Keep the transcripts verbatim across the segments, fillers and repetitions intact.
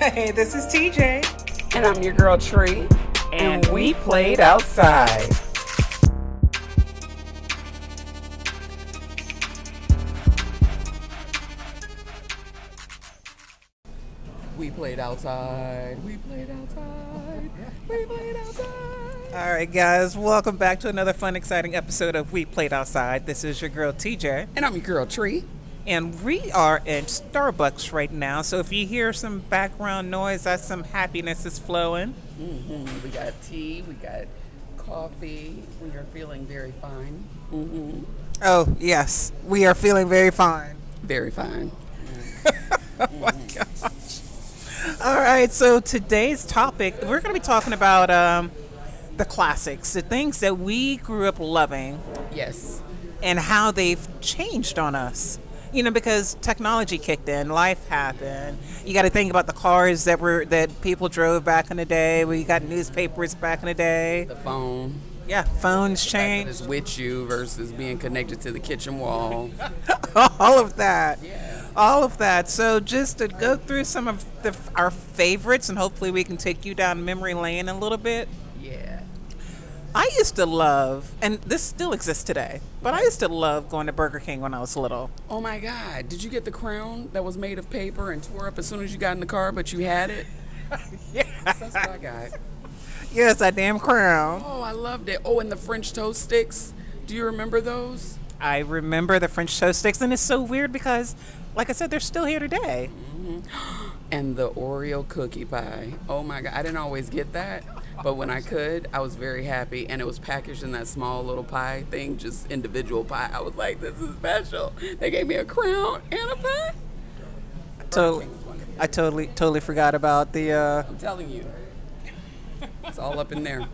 Hey, this is T J. And I'm your girl, Tree. And, and we played outside. We played outside. We played outside. We played outside. All right, guys. Welcome back to another fun, exciting episode of We Played Outside. This is your girl, T J. And I'm your girl, Tree. And we are in Starbucks right now, so if you hear some background noise, that's some happiness is flowing. Mm-hmm. We got tea, we got coffee. We are feeling very fine. Mm-hmm. Oh, yes. We are feeling very fine. Very fine. Mm-hmm. Oh, my gosh. All right, so today's topic, we're going to be talking about um, the classics, the things that we grew up loving. Yes. And how they've changed on us. You know, because technology kicked in, life happened. You got to think about the cars that were that people drove back in the day. We got newspapers back in the day. The phone. Yeah, phones changed. It's with you versus being connected to the kitchen wall. All of that. Yeah. All of that. So just to go through some of the, our favorites, and hopefully we can take you down memory lane a little bit. Yeah. I used to love, and this still exists today, but I used to love going to Burger King when I was little. Oh my God. Did you get the crown that was made of paper and tore up as soon as you got in the car, but you had it? Yeah. That's what I got. Yes, that damn crown. Oh, I loved it. Oh, and the French toast sticks. Do you remember those? I remember the French toast sticks, and it's so weird because, like I said, they're still here today. Mm-hmm. And the Oreo cookie pie. Oh my God, I didn't always get that, but when I could, I was very happy, and it was packaged in that small little pie thing, just individual pie. I was like, this is special. They gave me a crown and a pie. So, I totally, totally forgot about the... Uh... I'm telling you. It's all up in there.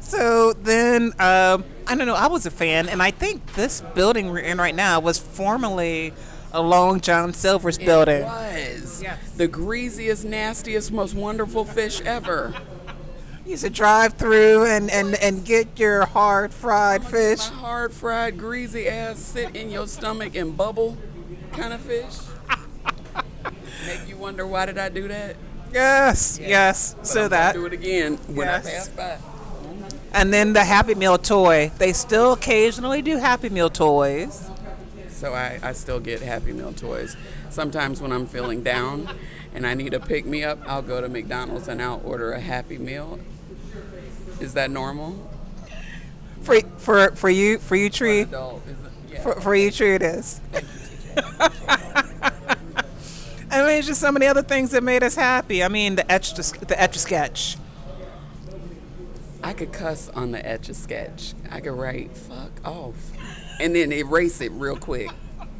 So then, um, I don't know, I was a fan, and I think this building we're in right now was formerly... along John Silver's it building. It was. Yes. The greasiest, nastiest, most wonderful fish ever. You used to drive through and, and, and get your hard fried fish. My hard fried, greasy ass, sit in your stomach and bubble kind of fish. Make you wonder, why did I do that? Yes, yes. yes. But so I'm that. Gonna do it again when yes. I pass by. And then the Happy Meal toy. They still occasionally do Happy Meal toys. So I, I still get Happy Meal toys. Sometimes when I'm feeling down and I need a pick-me-up, I'll go to McDonald's and I'll order a Happy Meal. Is that normal? For for for you for you Tree. For, yeah. for, for you Tree it is. Thank you, T J. I mean, it's just so many other things that made us happy. I mean, the etch the Etch-A-Sketch. I could cuss on the Etch-A-Sketch. I could write "fuck off" and then erase it real quick.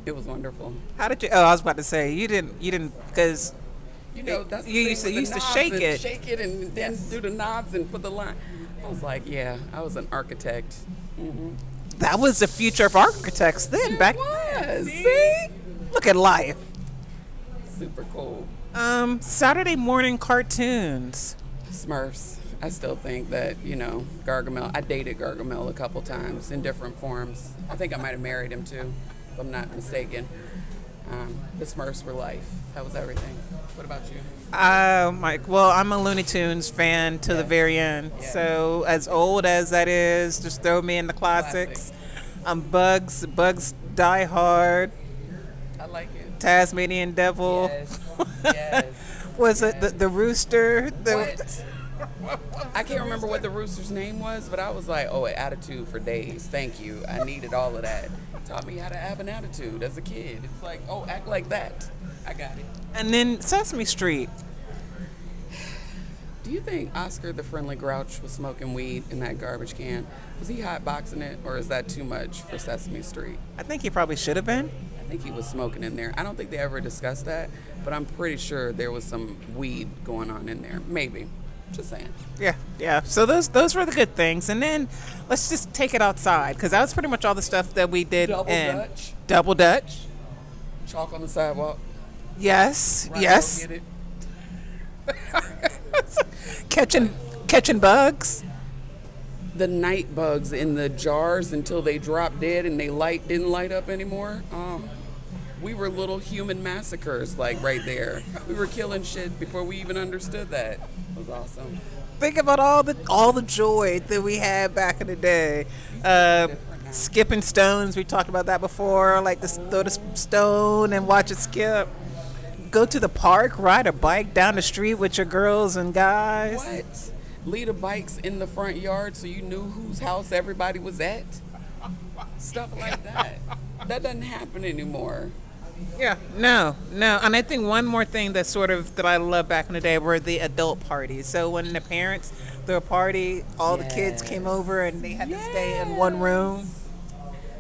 It was wonderful. How did you? Oh, I was about to say you didn't. You didn't because you know that's you used to used to shake it, shake it, and then do the knobs and put the line. I was like, yeah, I was an architect. Mm-hmm. That was the future of architects then. It back was. See? See, look at life. Super cool. Um, Saturday morning cartoons. Smurfs. I still think that, you know, Gargamel, I dated Gargamel a couple times in different forms. I think I might have married him too, if I'm not mistaken. Um, the Smurfs were life. That was everything. What about you? Uh, Mike, well, I'm a Looney Tunes fan to yeah. the very end. Yeah. So as old as that is, just throw me in the classics. Classic. I'm Bugs, Bugs Die Hard. I like it. Tasmanian Devil. Yes, yes. Was yes. it the, the rooster? The, what? I can't remember what the rooster's name was, but I was like, oh, an attitude for days. Thank you. I needed all of that. Taught me how to have an attitude as a kid. It's like, oh, act like that. I got it. And then Sesame Street. Do you think Oscar the Friendly Grouch was smoking weed in that garbage can? Was he hotboxing it, or is that too much for Sesame Street? I think he probably should have been. I think he was smoking in there. I don't think they ever discussed that, but I'm pretty sure there was some weed going on in there. Maybe. Just saying. Yeah, yeah. So those those were the good things, and then let's just take it outside because that was pretty much all the stuff that we did. Double in Dutch. Double Dutch. Chalk on the sidewalk. Yes, right, yes. Get it. catching catching bugs. The night bugs in the jars until they dropped dead and they light didn't light up anymore. Um, we were little human massacres, like right there. We were killing shit before we even understood that. It was awesome. Think about all the all the joy that we had back in the day. Uh, skipping stones, we talked about that before. Like, this, throw the stone and watch it skip. Go to the park, ride a bike down the street with your girls and guys. What? Lead the bikes in the front yard so you knew whose house everybody was at. Stuff like that. That doesn't happen anymore. Yeah, no, no. And I think one more thing that sort of, that I loved back in the day were the adult parties. So when the parents threw a party, all yes. the kids came over and they had yes. to stay in one room.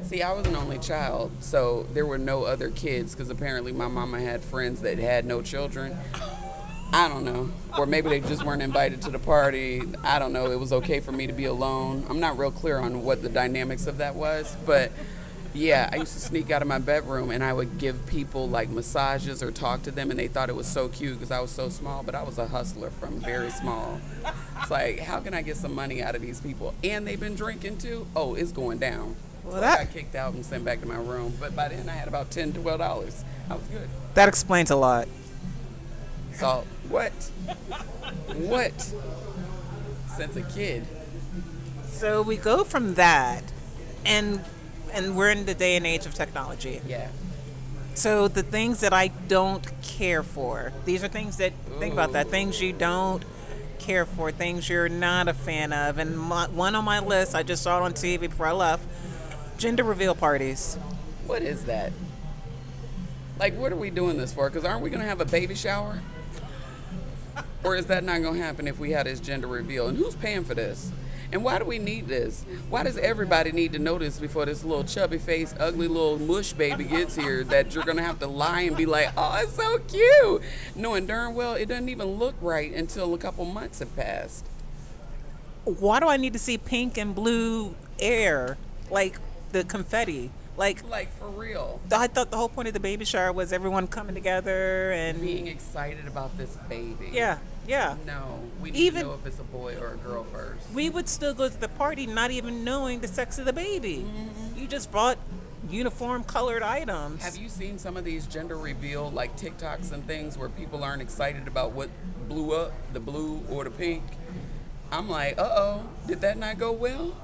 See, I was an only child, so there were no other kids because apparently my mama had friends that had no children. I don't know. Or maybe they just weren't invited to the party. I don't know. It was okay for me to be alone. I'm not real clear on what the dynamics of that was, but yeah, I used to sneak out of my bedroom and I would give people like massages or talk to them, and they thought it was so cute because I was so small, but I was a hustler from very small. It's like, how can I get some money out of these people? And they've been drinking too? Oh, it's going down. Well, so that... I got kicked out and sent back to my room, but by then I had about ten dollars, twelve dollars. I was good. That explains a lot. So, what? What? Since a kid. So we go from that, and... and we're in the day and age of technology. Yeah. So the things that I don't care for, these are things that, ooh, think about that, things you don't care for, things you're not a fan of. And my, one on my list, I just saw it on T V before I left, gender reveal parties. What is that? Like, what are we doing this for? Because aren't we going to have a baby shower? Or is that not going to happen if we had this gender reveal? And who's paying for this? And why do we need this? Why does everybody need to know this before this little chubby-faced, ugly little mush baby gets here that you're going to have to lie and be like, oh, it's so cute, knowing darn well it doesn't even look right until a couple months have passed? Why do I need to see pink and blue air, like the confetti? Like, like for real. I thought the whole point of the baby shower was everyone coming together and... being excited about this baby. Yeah. Yeah. No, we need even, to know if it's a boy or a girl first. We would still go to the party not even knowing the sex of the baby. Mm-hmm. You just bought uniform colored items. Have you seen some of these gender reveal like TikToks and things where people aren't excited about what blew up, the blue or the pink? I'm like, uh-oh, did that not go well?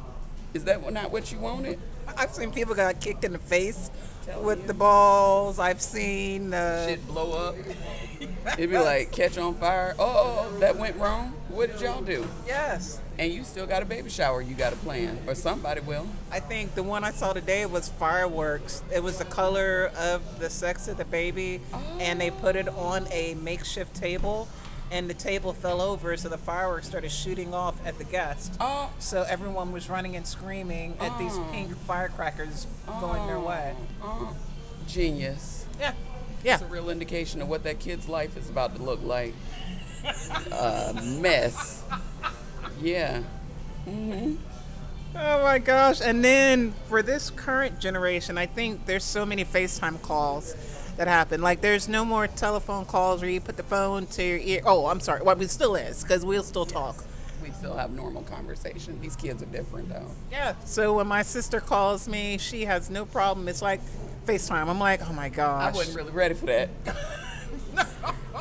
Is that not what you wanted? I've seen people got kicked in the face with you. The balls. I've seen... Uh, shit blow up. It'd be like, catch on fire. Oh, oh, that went wrong? What did y'all do? Yes. And you still got a baby shower you got to plan, or somebody will. I think the one I saw today was fireworks. It was the color of the sex of the baby, oh. and they put it on a makeshift table, and the table fell over, so the fireworks started shooting off at the guests. Oh. So everyone was running and screaming at oh. these pink firecrackers oh. going their way. Oh. Genius. Yeah. Yeah. It's a real indication of what that kid's life is about to look like. A mess. Yeah. Mm-hmm. Oh my gosh. And then for this current generation, I think there's so many FaceTime calls that happen. Like, there's no more telephone calls where you put the phone to your ear. Oh, I'm sorry. Well, it still is, because we'll still yes. talk. We still have normal conversation. These kids are different, though. Yeah. So when my sister calls me, she has no problem. It's like FaceTime. I'm like, oh my gosh. I wasn't really ready for that. No.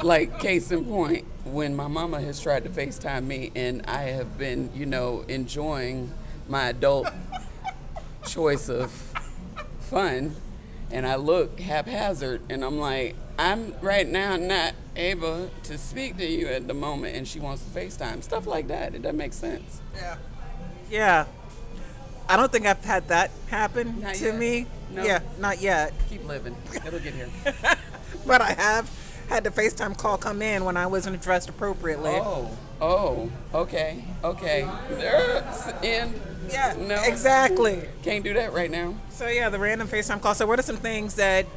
Like, case in point, when my mama has tried to FaceTime me and I have been, you know, enjoying my adult choice of fun, and I look haphazard and I'm like, I'm right now not able to speak to you at the moment, and she wants to FaceTime. Stuff like that. It doesn't make sense. Yeah. Yeah. I don't think I've had that happen not to yet. me. No. Yeah, not yet. Keep living. It'll get here. But I have had the FaceTime call come in when I wasn't addressed appropriately. Oh, oh, okay, okay. End. Yeah, no. Exactly. Can't do that right now. So yeah, the random FaceTime call. So what are some things that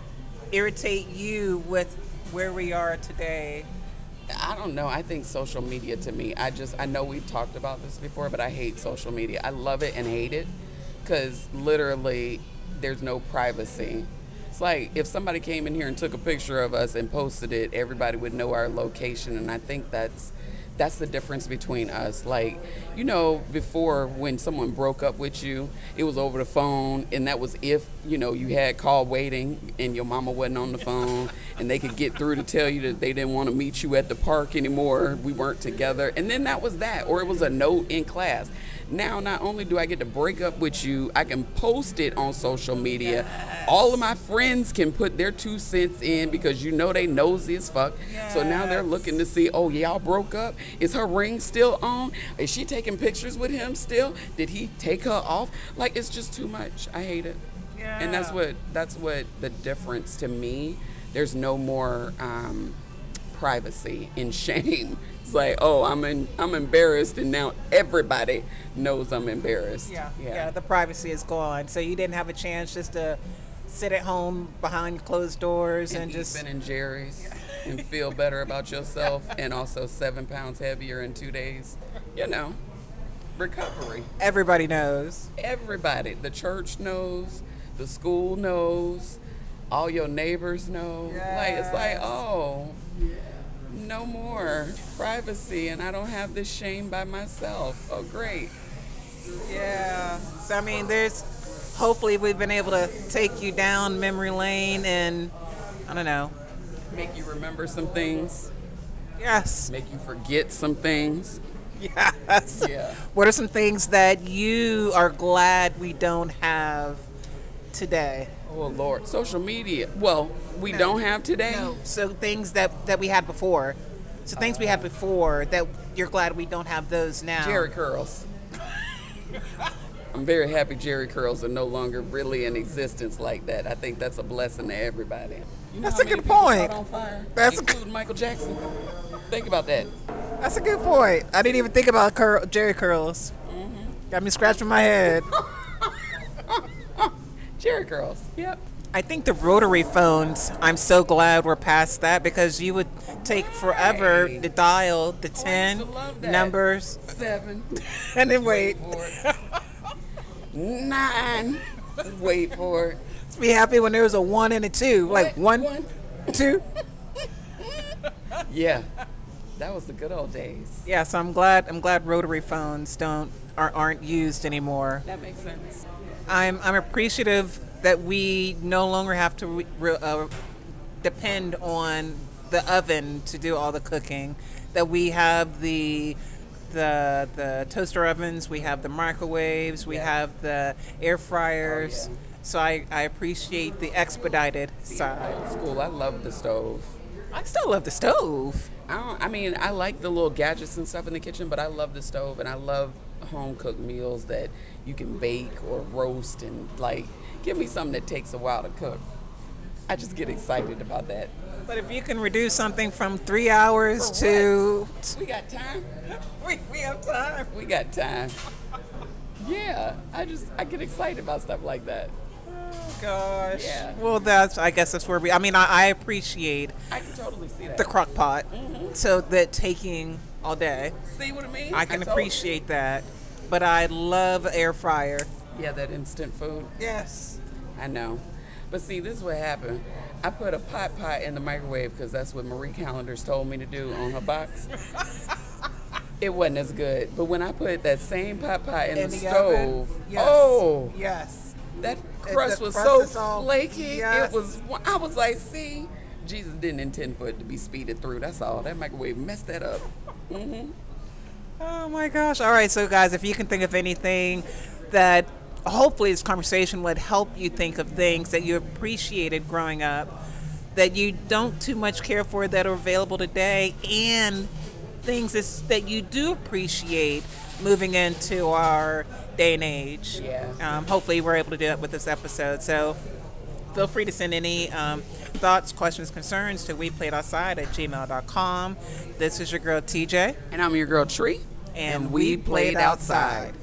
irritate you with where we are today? I don't know. I think social media to me, I just, I know we've talked about this before, but I hate social media. I love it and hate it because literally there's no privacy. It's like if somebody came in here and took a picture of us and posted it, everybody would know our location. And I think that's that's the difference between us. Like, you know, before when someone broke up with you, it was over the phone, and that was if, you know, you had Call Waiting and your mama wasn't on the phone and they could get through to tell you that they didn't want to meet you at the park anymore, we weren't together, and then that was that, or it was a note in class. Now, not only do I get to break up with you, I can post it on social media. Yes. All of my friends can put their two cents in because you know they nosy as fuck. Yes. So now they're looking to see, oh, y'all broke up? Is her ring still on? Is she taking pictures with him still? Did he take her off? Like, it's just too much. I hate it. Yeah. And that's what, that's what the difference to me. There's no more um, privacy and shame. It's like, oh, I'm in, I'm embarrassed, and now everybody knows I'm embarrassed. Yeah, yeah, yeah, the privacy is gone. So you didn't have a chance just to sit at home behind closed doors and, and just Ben and Jerry's yeah. and feel better about yourself, and also seven pounds heavier in two days. You know, recovery. Everybody knows. Everybody. The church knows. The school knows. All your neighbors know. Yes. Like, it's like, oh. Yeah. No more privacy, and I don't have this shame by myself. Oh, great. Yeah. So, I mean, there's, hopefully we've been able to take you down memory lane and, I don't know. Make you remember some things. Yes. Make you forget some things. Yes. Yeah. What are some things that you are glad we don't have today? Oh, Lord. Social media. Well, we no, don't have today. No. So things that, that we had before. So things uh, we had before that you're glad we don't have those now. Jerry curls. I'm very happy Jerry curls are no longer really in existence like that. I think that's a blessing to everybody. You know that's a good point. On fire, that's including a... Michael Jackson. Think about that. That's a good point. I didn't even think about cur Jerry curls. Mm-hmm. Got me scratching my head. Jerry curls. Yep. I think the rotary phones, I'm so glad we're past that because you would take forever hey. to dial the oh, ten numbers. Seven. And then wait. wait Nine. Wait for it. Let's be happy when there was a one and a two. What? Like one, one. two. Yeah. That was the good old days. Yeah, so I'm glad I'm glad rotary phones don't are, aren't used anymore. That makes sense. I'm, I'm appreciative that we no longer have to re, re, uh, depend on the oven to do all the cooking, that we have the the the toaster ovens, we have the microwaves, we yeah. have the air fryers. Oh, yeah. So I, I appreciate the expedited side. School, I love the stove. I still love the stove. I, don't, I mean, I like the little gadgets and stuff in the kitchen, but I love the stove and I love home-cooked meals that you can bake or roast and, like, give me something that takes a while to cook. I just get excited about that. But if you can reduce something from three hours to... We got time. We, we have time. We got time. Yeah. I just, I get excited about stuff like that. Oh, gosh. Yeah. Well, that's, I guess that's where we, I mean, I, I appreciate... I can totally see that. The crock pot. Mm-hmm. So that taking... all day. See what I mean? I can I appreciate you. that. But I love air fryer. Yeah, that instant food. Yes. I know. But see, this is what happened. I put a pot pie in the microwave because that's what Marie Callender's told me to do on her box. It wasn't as good. But when I put that same pot pie in, in the, the stove, yes. oh. Yes. That crust was so flaky. Yes. It was, I was like, see, Jesus didn't intend for it to be speeded through. That's all. That microwave messed that up. Mm-hmm. Oh my gosh. All right, so guys, if you can think of anything that hopefully this conversation would help you think of things that you appreciated growing up that you don't too much care for that are available today and things that you do appreciate moving into our day and age. Yeah. Um, hopefully we're able to do it with this episode. So feel free to send any um, thoughts, questions, concerns to we played outside at gmail dot com. This is your girl T J. And I'm your girl Tree. And, and we, we played, played outside. outside.